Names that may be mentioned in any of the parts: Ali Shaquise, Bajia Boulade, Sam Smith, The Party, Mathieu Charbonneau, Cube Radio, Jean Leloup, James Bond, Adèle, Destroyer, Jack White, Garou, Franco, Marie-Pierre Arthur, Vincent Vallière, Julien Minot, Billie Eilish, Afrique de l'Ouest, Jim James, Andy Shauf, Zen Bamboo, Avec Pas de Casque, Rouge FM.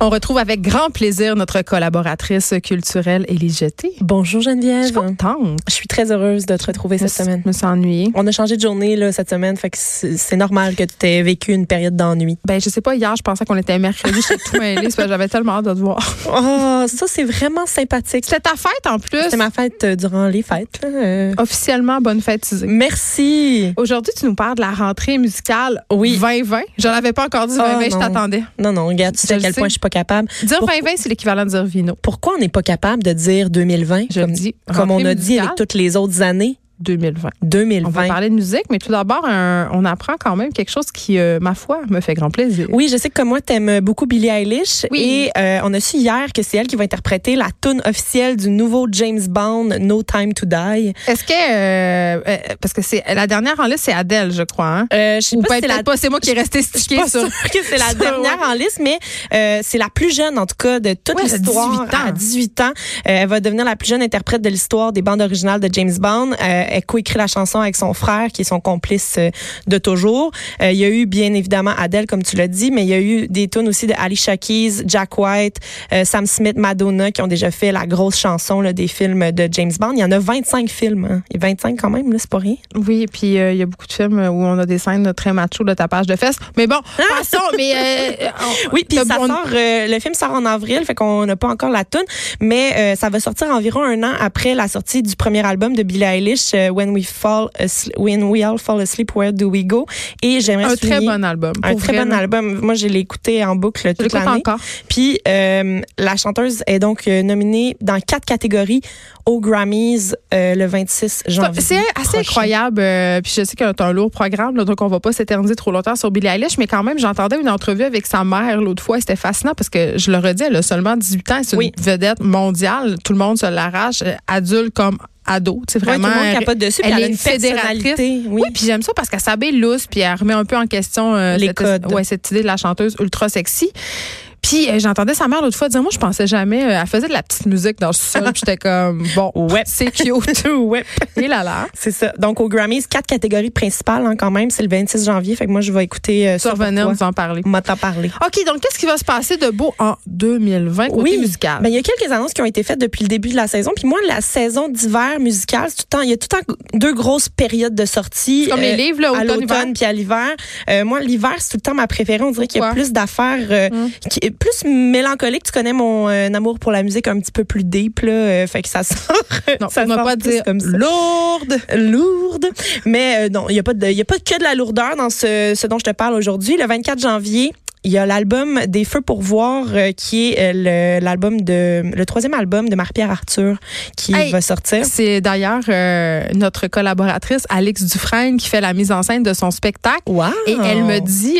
On retrouve avec grand plaisir notre collaboratrice culturelle, Élise Jetté. Bonjour Geneviève. Je suis contente. Je suis très heureuse de te retrouver cette semaine. Je me suis ennuyée. On a changé de journée là, cette semaine, fait que c'est normal que tu aies vécu une période d'ennui. Ben, je sais pas, hier, je pensais qu'on était mercredi chez toi, Élise, j'avais tellement hâte de te voir. Oh, ça, c'est vraiment sympathique. C'était ta fête en plus. C'était ma fête durant les fêtes. Officiellement, bonne fête, Suzy. Merci. Aujourd'hui, tu nous parles de la rentrée musicale 2020. J'en avais pas encore dit 2020, je t'attendais. Non, regarde, tu sais quel point je suis pas capable. Dire 2020, c'est l'équivalent de dire Vino. Pourquoi on n'est pas capable de dire 2020? Comme on a dit avec toutes les autres années? 2020. On va parler de musique, mais tout d'abord, on apprend quand même quelque chose qui, ma foi, me fait grand plaisir. Oui, je sais que comme moi, t'aimes beaucoup Billie Eilish. Oui. Et on a su hier que c'est elle qui va interpréter la tune officielle du nouveau James Bond, No Time to Die. Est-ce que... parce que c'est la dernière en liste, c'est Adèle, je crois. Hein? Je sais pas, c'est moi qui ai resté stickée sur... Je suis pas sûre que c'est la dernière en liste, mais c'est la plus jeune, en tout cas, de toute l'histoire. À 18 ans. Elle va devenir la plus jeune interprète de l'histoire des bandes originales de James Bond. Elle coécrit la chanson avec son frère, qui est son complice de toujours. Il y a eu, bien évidemment, Adèle, comme tu l'as dit, mais il y a eu des tunes aussi de Ali Shaquise, Jack White, Sam Smith, Madonna, qui ont déjà fait la grosse chanson là, des films de James Bond. Il y en a 25 films. Hein. Il y a 25 quand même, là, c'est pas rien. Oui, et puis il y a beaucoup de films où on a des scènes très macho de tapage de fesses. Mais bon, passons. Oui, puis le film sort en avril, fait qu'on n'a pas encore la tune, mais ça va sortir environ un an après la sortie du premier album de Billie Eilish, When We All Fall Asleep, Where Do We Go? Et j'aimerais souligner... Un très bon album. Moi, je l'ai écouté en boucle toute l'année. Encore. Puis, la chanteuse est donc nominée dans 4 catégories aux Grammys le 26 janvier. C'est assez incroyable. Puis, je sais qu'il y a un lourd programme, là, donc on ne va pas s'éterniser trop longtemps sur Billie Eilish, mais quand même, j'entendais une entrevue avec sa mère l'autre fois. C'était fascinant parce que, je le redis, elle a seulement 18 ans. C'est une vedette mondiale. Tout le monde se l'arrache, adulte comme... ado, tu sais, vraiment. Tout le monde capote dessus, elle a une fédéralité. Oui, puis j'aime ça parce qu'elle s'habille lousse, puis elle remet un peu en question les codes. Ouais, cette idée de la chanteuse ultra sexy. Puis j'entendais sa mère l'autre fois dire, moi je pensais jamais, elle faisait de la petite musique dans le sol, j'étais comme bon, ouais, c'est cute, ouais. Et là. C'est ça. Donc au Grammys, 4 catégories principales hein, quand même, c'est le 26 janvier, fait que moi je vais écouter ça. Survenir, nous en parler. OK, donc qu'est-ce qui va se passer de beau en 2020 côté musical? Ben il y a quelques annonces qui ont été faites depuis le début de la saison, puis moi la saison d'hiver musicale, il y a tout le temps deux grosses périodes de sortie, comme les livres là, à l'automne puis à l'hiver. Moi l'hiver, c'est tout le temps ma préférée, on dirait qu'il y a plus d'affaires plus mélancolique. Tu connais mon amour pour la musique un petit peu plus deep là, fait que ça sort. Non, ça sort pas dire comme ça. Lourde. Mais non, il y a pas que de la lourdeur dans ce dont je te parle aujourd'hui. Le 24 janvier, il y a l'album des Feux pour voir qui est le troisième album de Marie-Pierre Arthur qui va sortir. C'est d'ailleurs notre collaboratrice Alix Dufresne qui fait la mise en scène de son spectacle. Wow. Et elle me dit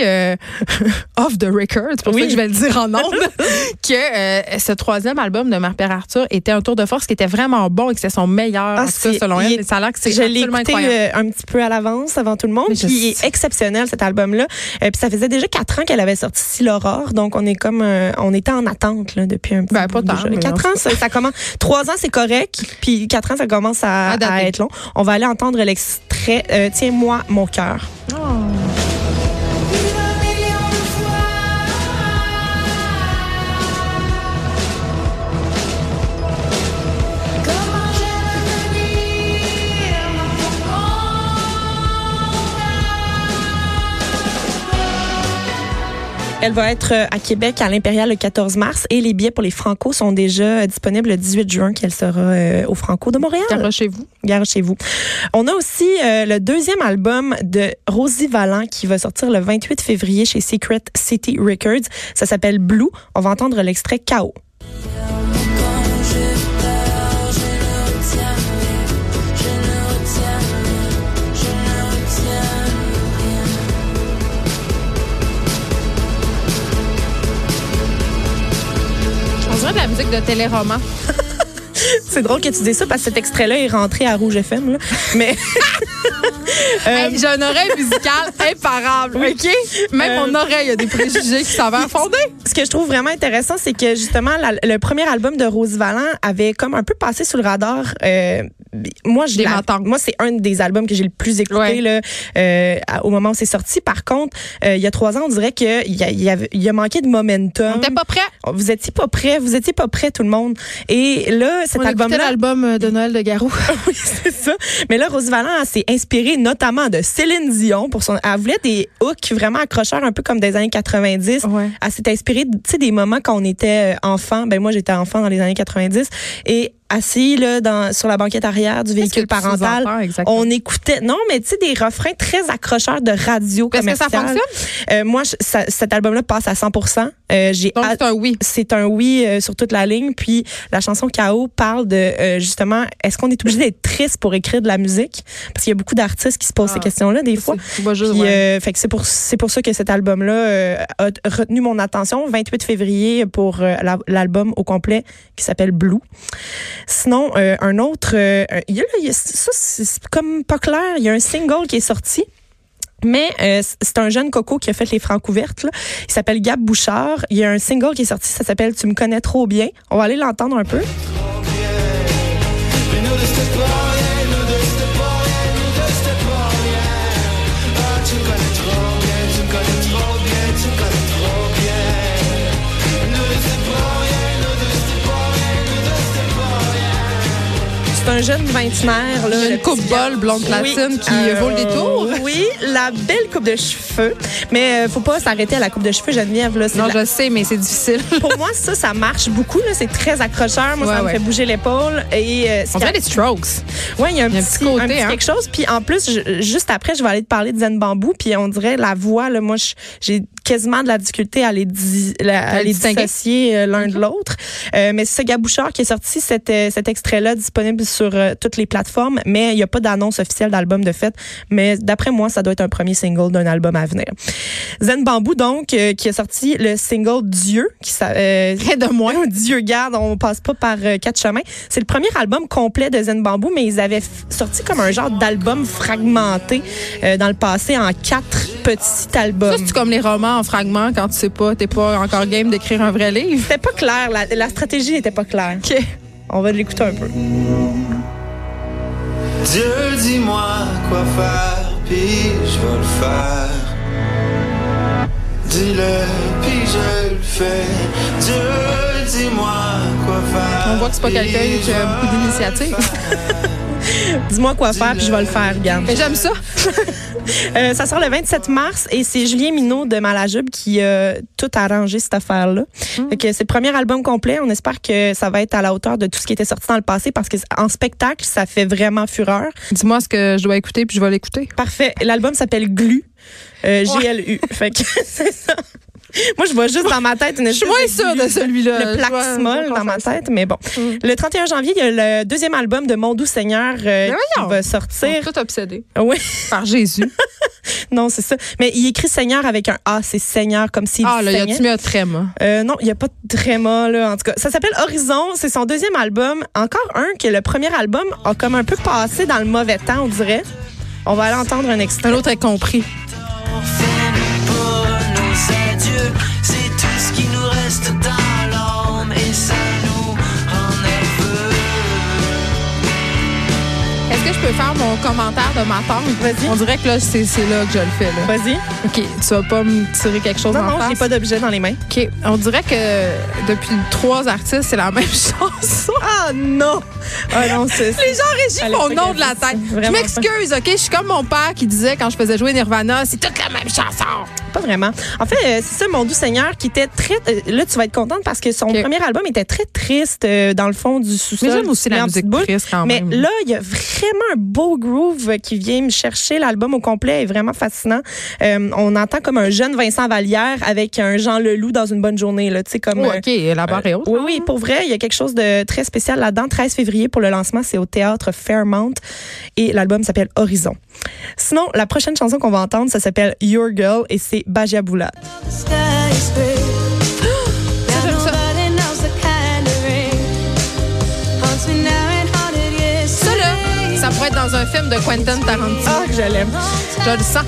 off the record, c'est pour ça que je vais le dire en ondes, que ce troisième album de Marie-Pierre Arthur était un tour de force qui était vraiment bon et que c'est son meilleur en tout cas selon elle. Ça a l'air que c'est absolument incroyable. Je l'ai écouté un petit peu à l'avance avant tout le monde. Puis est exceptionnel cet album-là. Puis ça faisait déjà 4 ans qu'elle avait sorti l'aurore, donc on est comme on était en attente là, depuis un petit peu. 4 ans, ça commence. 3 ans, c'est correct, puis 4 ans, ça commence à être long. On va aller entendre l'extrait Tiens-moi mon cœur. Oh. Elle va être à Québec, à l'Impérial, le 14 mars. Et les billets pour les Franco sont déjà disponibles le 18 juin, qu'elle sera au Franco de Montréal. Garochez-vous. On a aussi le deuxième album de Rosie Valant qui va sortir le 28 février chez Secret City Records. Ça s'appelle Blue. On va entendre l'extrait Chaos. dirait de la musique de téléroman. C'est drôle que tu dises ça parce que cet extrait-là est rentré à Rouge FM. Là. Mais hey, j'ai une oreille musicale imparable. Oui. Okay? Même mon oreille a des préjugés qui s'en vont fonder. Ce que je trouve vraiment intéressant, c'est que justement, le premier album de Rosie Valant avait comme un peu passé sous le radar. Moi, c'est un des albums que j'ai le plus écouté là, au moment où c'est sorti. Par contre, il y a 3 ans, on dirait qu'il y a manqué de momentum. On n'était pas prêts. Vous étiez pas prêts, tout le monde. Et là, cet album-là, l'album de Noël de Garou. Oui, c'est ça. Mais là, Rosie Valant s'est inspirée notamment de Céline Dion pour son. Elle voulait des hooks vraiment accrocheurs, un peu comme des années 90. Ouais. Elle s'est inspirée, tu sais, des moments quand on était enfant. Ben moi, j'étais enfant dans les années 90 et assis là sur la banquette arrière du véhicule parental, on écoutait des refrains très accrocheurs de radio commerciale. Est-ce que ça fonctionne? Cet album-là passe à 100%. C'est un oui. C'est un oui sur toute la ligne. Puis la chanson K.O. parle de justement, est-ce qu'on est obligé d'être triste pour écrire de la musique? Parce qu'il y a beaucoup d'artistes qui se posent ces questions-là des fois. Fait que c'est pour ça que cet album-là a retenu mon attention. 28 février pour l'album au complet qui s'appelle Blue. Sinon, un autre... c'est comme pas clair. Il y a un single qui est sorti. Mais c'est un jeune coco qui a fait les Francouvertes. Là. Il s'appelle Gab Bouchard. Il y a un single qui est sorti. Ça s'appelle « Tu me connais trop bien ». On va aller l'entendre un peu. C'est un jeune vingtenaire. Là, une coupe bol blonde platine qui vaut le détour. Oui, la belle coupe de cheveux. Mais faut pas s'arrêter à la coupe de cheveux, Geneviève. Là, je sais, mais c'est difficile. Pour moi, ça marche beaucoup. Là. C'est très accrocheur. Moi, ça me fait bouger l'épaule. Et, on dirait des strokes. Oui, il y a un petit côté. Un petit quelque chose. Puis en plus, juste après, je vais aller te parler de Zen Bamboo. Puis on dirait la voix. Là, moi, j'ai quasiment de la difficulté à les dissocier l'un de l'autre. Mais c'est ce Gab Bouchard qui est sorti cet extrait-là disponible sur toutes les plateformes, mais il n'y a pas d'annonce officielle d'album de fête. Mais d'après moi, ça doit être un premier single d'un album à venir. Zen Bamboo, donc, qui a sorti le single Dieu, qui rien de moins. Dieu garde, on passe pas par 4 chemins. C'est le premier album complet de Zen Bamboo, mais ils avaient sorti comme un genre d'album fragmenté dans le passé en 4 petits albums. Ça, c'est comme les romans en fragments quand tu sais pas, t'es pas encore game d'écrire un vrai livre. C'était pas clair, la stratégie n'était pas claire. OK. On va l'écouter un peu. Dieu, dis-moi quoi faire, puis je vais le faire. Dis-le, puis je le fais. Dieu, dis-moi quoi faire. On voit que c'est pas quelqu'un qui a beaucoup d'initiative. Dis-moi quoi faire, puis je vais le faire, regarde. Mais j'aime ça. Ça sort le 27 mars et c'est Julien Minot de Malajube qui a tout arrangé cette affaire-là. Fait que c'est le premier album complet. On espère que ça va être à la hauteur de tout ce qui était sorti dans le passé parce qu'en spectacle, ça fait vraiment fureur. Dis-moi ce que je dois écouter, puis je vais l'écouter. Parfait. L'album s'appelle Glu. G-L-U. Fait que c'est ça. Moi, je vois juste dans ma tête... Je suis moins sûre de celui-là. Le plaxmol dans ma tête, mais bon. Le 31 janvier, il y a le deuxième album de Mon doux Seigneur qui va sortir. On est tout obsédé. Oui. Par Jésus. Non, c'est ça. Mais il écrit Seigneur avec un A, c'est Seigneur, comme s'il saignait. Ah, là, y a-tu mis un tréma? Non, il n'y a pas de tréma, là, en tout cas. Ça s'appelle Horizon, c'est son deuxième album. Encore un que le premier album a comme un peu passé dans le mauvais temps, on dirait. On va aller entendre un extrait. Un autre est compris. C'est tout ce qui nous reste dans l'âme et ça nous en est peu. Est-ce que je peux faire mon commentaire de ma tante? Vas-y. On dirait que là, c'est là que je le fais. Là. Vas-y. OK, tu vas pas me tirer quelque chose en face? Non, j'ai pas d'objet dans les mains. OK, on dirait que depuis 3 artistes, c'est la même chanson. Ah non! Ah non, les gens régis mon nom de la tête. Je m'excuse, OK? Je suis comme mon père qui disait quand je faisais jouer Nirvana, c'est toute la même chanson. Pas vraiment. En fait, c'est ça, Mon doux Seigneur, qui était très... là, tu vas être contente parce que son premier album était très triste dans le fond du sous-sol. Mais j'aime aussi la musique triste quand même. Mais là, il y a vraiment un beau groove qui vient me chercher. L'album au complet est vraiment fascinant. On entend comme un jeune Vincent Vallière avec un Jean Leloup dans une bonne journée. Là, comme, la barre est haute. Oui, oui, pour vrai, il y a quelque chose de très spécial là-dedans. 13 février pour le lancement, c'est au théâtre Fairmount et l'album s'appelle Horizon. Sinon, la prochaine chanson qu'on va entendre, ça s'appelle Your Girl et c'est Bajia Boulade. Oh, j'aime ça. l'album de Quentin Tarantino. Ah, que je l'aime. Je le sens.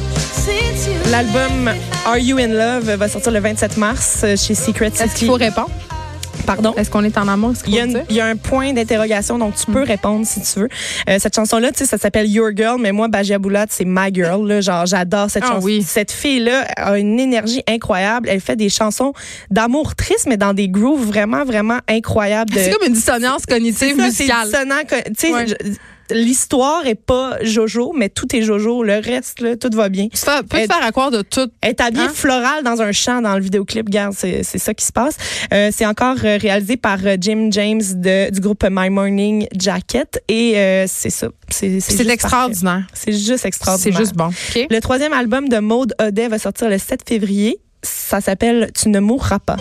L'album Are You In Love va sortir le 27 mars chez Secret City. Est-ce qu'il faut répondre? Pardon? Est-ce qu'on est en amour? Il y a un point d'interrogation, donc tu peux répondre si tu veux. Cette chanson-là, tu sais, ça s'appelle Your Girl, mais moi, Bajia Boulade, c'est My Girl. Là, genre, j'adore cette chanson. Oui. Cette fille-là a une énergie incroyable. Elle fait des chansons d'amour triste, mais dans des grooves vraiment, vraiment incroyables. C'est comme une dissonance cognitive musicale. C'est dissonant. Tu sais, l'histoire est pas Jojo, mais tout est Jojo. Le reste, là, tout va bien. Tu peux te faire à croire de tout. Elle est habillée florale dans un champ dans le vidéoclip. Regarde, c'est ça qui se passe. C'est encore réalisé par Jim James du groupe My Morning Jacket. Et c'est ça. C'est extraordinaire. C'est juste extraordinaire. C'est juste bon. Okay. Le troisième album de Maud Odet va sortir le 7 février. Ça s'appelle « Tu ne mourras pas ».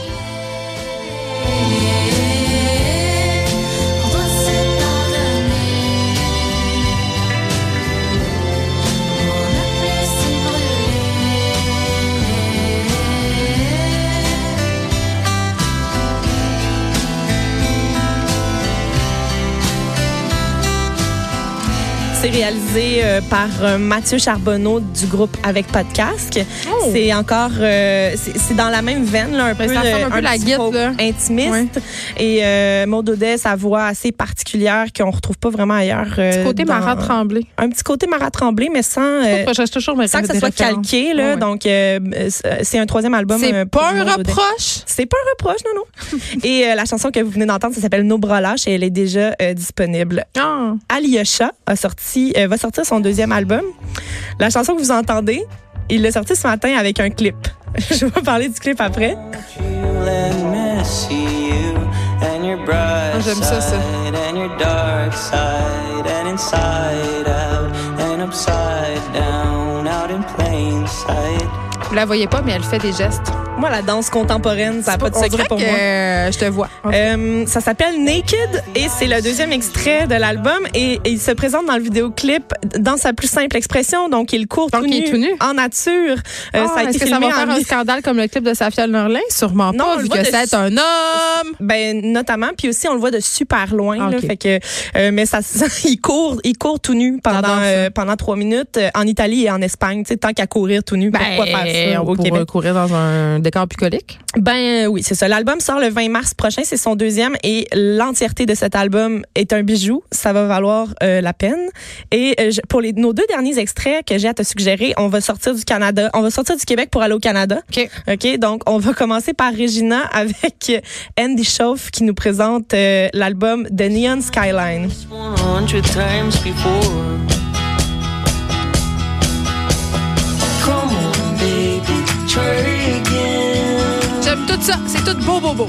C'est réalisé par Mathieu Charbonneau du groupe Avec pas de casque. Oh. C'est encore, c'est dans la même veine, là, un peu, la guide, là. Intimiste. Oui. Et Maud Odet, sa voix assez particulière qu'on retrouve pas vraiment ailleurs. Un petit côté Marat Tremblay. Un petit côté Marat Tremblay, mais sans que ça soit calqué, là. Oh, oui. Donc, c'est un troisième album. C'est pas un reproche. C'est pas un reproche, non. Et la chanson que vous venez d'entendre, ça s'appelle Nos bras lâches et elle est déjà disponible. Oh. Ali Shaquise va sortir son deuxième album. La chanson que vous entendez, il l'a sortie ce matin avec un clip. Je vais parler du clip après. Oh, j'aime ça. Vous la voyez pas, mais elle fait des gestes. Moi, la danse contemporaine, ça n'a pas de secret pour moi. Je te vois. Ça s'appelle Naked et c'est le deuxième extrait de l'album. Et il se présente dans le vidéoclip dans sa plus simple expression. Donc, il court tout nu en nature. Ça a été filmé que ça va faire un scandale comme le clip de Safia Norlin? Sûrement pas, vu que c'est un homme! Ben, notamment. Puis aussi, on le voit de super loin. Okay. Là, fait que, mais il court tout nu pendant 3 minutes en Italie et en Espagne. T'sais, tant qu'à courir tout nu, pourquoi faire ça au Québec? Courir dans un décor bucolique? Ben oui, c'est ça. L'album sort le 20 mars prochain. C'est son deuxième et l'entièreté de cet album est un bijou. Ça va valoir la peine. Et pour nos 2 derniers extraits que j'ai à te suggérer, on va sortir du Canada. On va sortir du Québec pour aller au Canada. OK. Donc, on va commencer par Regina avec Andy Shauf qui nous présente l'album The Neon Skyline. 100 times before. J'aime tout ça, c'est tout beau.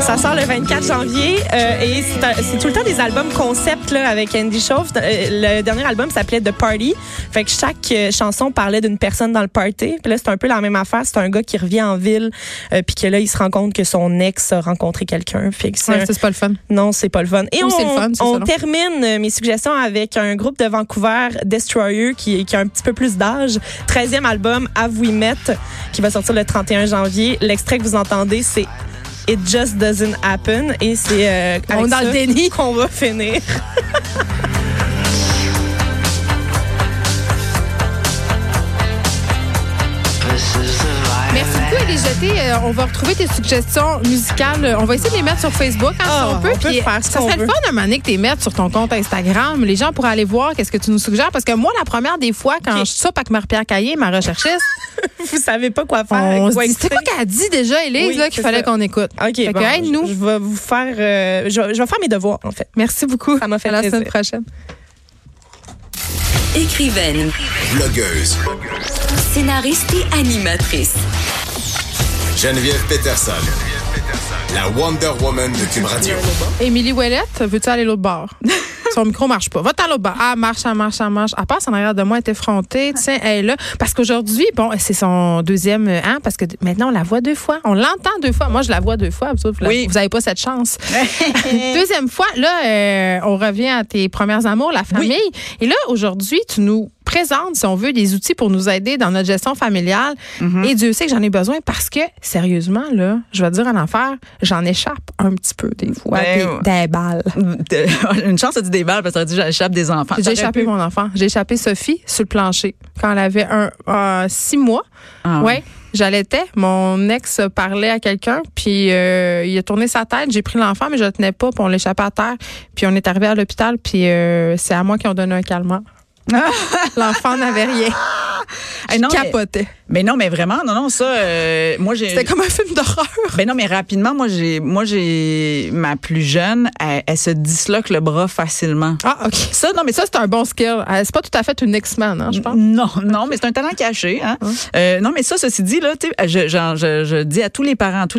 Ça sort le 24 janvier et c'est tout le temps des albums concept là, avec Andy Shauf. Le dernier album s'appelait The Party. Fait que chaque chanson parlait d'une personne dans le party. Puis là, c'est un peu la même affaire. C'est un gars qui revient en ville puis que là, il se rend compte que son ex a rencontré quelqu'un. Fait que c'est pas le fun. Non, c'est pas le fun. Et on termine mes suggestions avec un groupe de Vancouver, Destroyer, qui a un petit peu plus d'âge. 13e album, Have We Met, qui va sortir le 31 janvier. L'extrait que vous entendez, c'est It Just Doesn't Happen. Et c'est avec dans le déni qu'on va finir. Merci beaucoup, Élise Jetté. On va retrouver tes suggestions musicales. On va essayer de les mettre sur Facebook si on peut. Puis faire ça serait le fun un moment donné que tu les mettes sur ton compte Instagram. Les gens pourraient aller voir qu'est-ce que tu nous suggères. Parce que moi, la première des fois, quand je soupe avec Marie-Pierre Caillé, ma recherchiste, vous savez pas quoi faire. C'est quoi qu'elle a dit déjà, Élise, qu'il fallait qu'on écoute. OK, bon, aide-nous. Je vais vous faire... je vais faire mes devoirs, en fait. Merci beaucoup. Ça m'a fait plaisir. À la semaine prochaine. Écrivaine, blogueuse, scénariste et animatrice. Geneviève Peterson. La Wonder Woman de Cube Radio. Émilie Ouellette, veux-tu aller à l'autre bord? Son micro marche pas. Va-t'en à l'autre bord. Ah, marche. Elle passe en arrière de moi, elle est effrontée. Tiens, elle est là. Parce qu'aujourd'hui, bon, c'est son deuxième an, parce que maintenant, on la voit 2 fois. On l'entend 2 fois. Moi, je la vois 2 fois. Vous n'avez pas cette chance. Deuxième fois, là, on revient à tes premières amours, la famille. Oui. Et là, aujourd'hui, tu nous présente, si on veut, des outils pour nous aider dans notre gestion familiale. Mm-hmm. Et Dieu sait que j'en ai besoin parce que, sérieusement, là, je vais te dire en enfer, j'en échappe un petit peu des fois. Des balles. Une chance, ça dit des balles parce que ça dit j'échappe des enfants. J'ai échappé mon enfant. J'ai échappé Sophie sur le plancher quand elle avait 6 mois. Ah, ouais. J'allaitais, mon ex parlait à quelqu'un, puis il a tourné sa tête, j'ai pris l'enfant, mais je le tenais pas, puis on l'échappait à terre, puis on est arrivé à l'hôpital, puis c'est à moi qu'ils ont donné un calmant. L'enfant n'avait rien. Elle capotait. Mais non, mais vraiment, non, ça, moi j'ai. C'était comme un film d'horreur. Mais non, mais rapidement, moi j'ai ma plus jeune, elle se disloque le bras facilement. Ah, ok. Ça, non, mais ça c'est un bon skill. C'est pas tout à fait une X-Men, hein, je pense. Non, mais c'est un talent caché. Hein? Non, mais ça, ceci dit là, tu sais, je dis à tous les parents, à tous les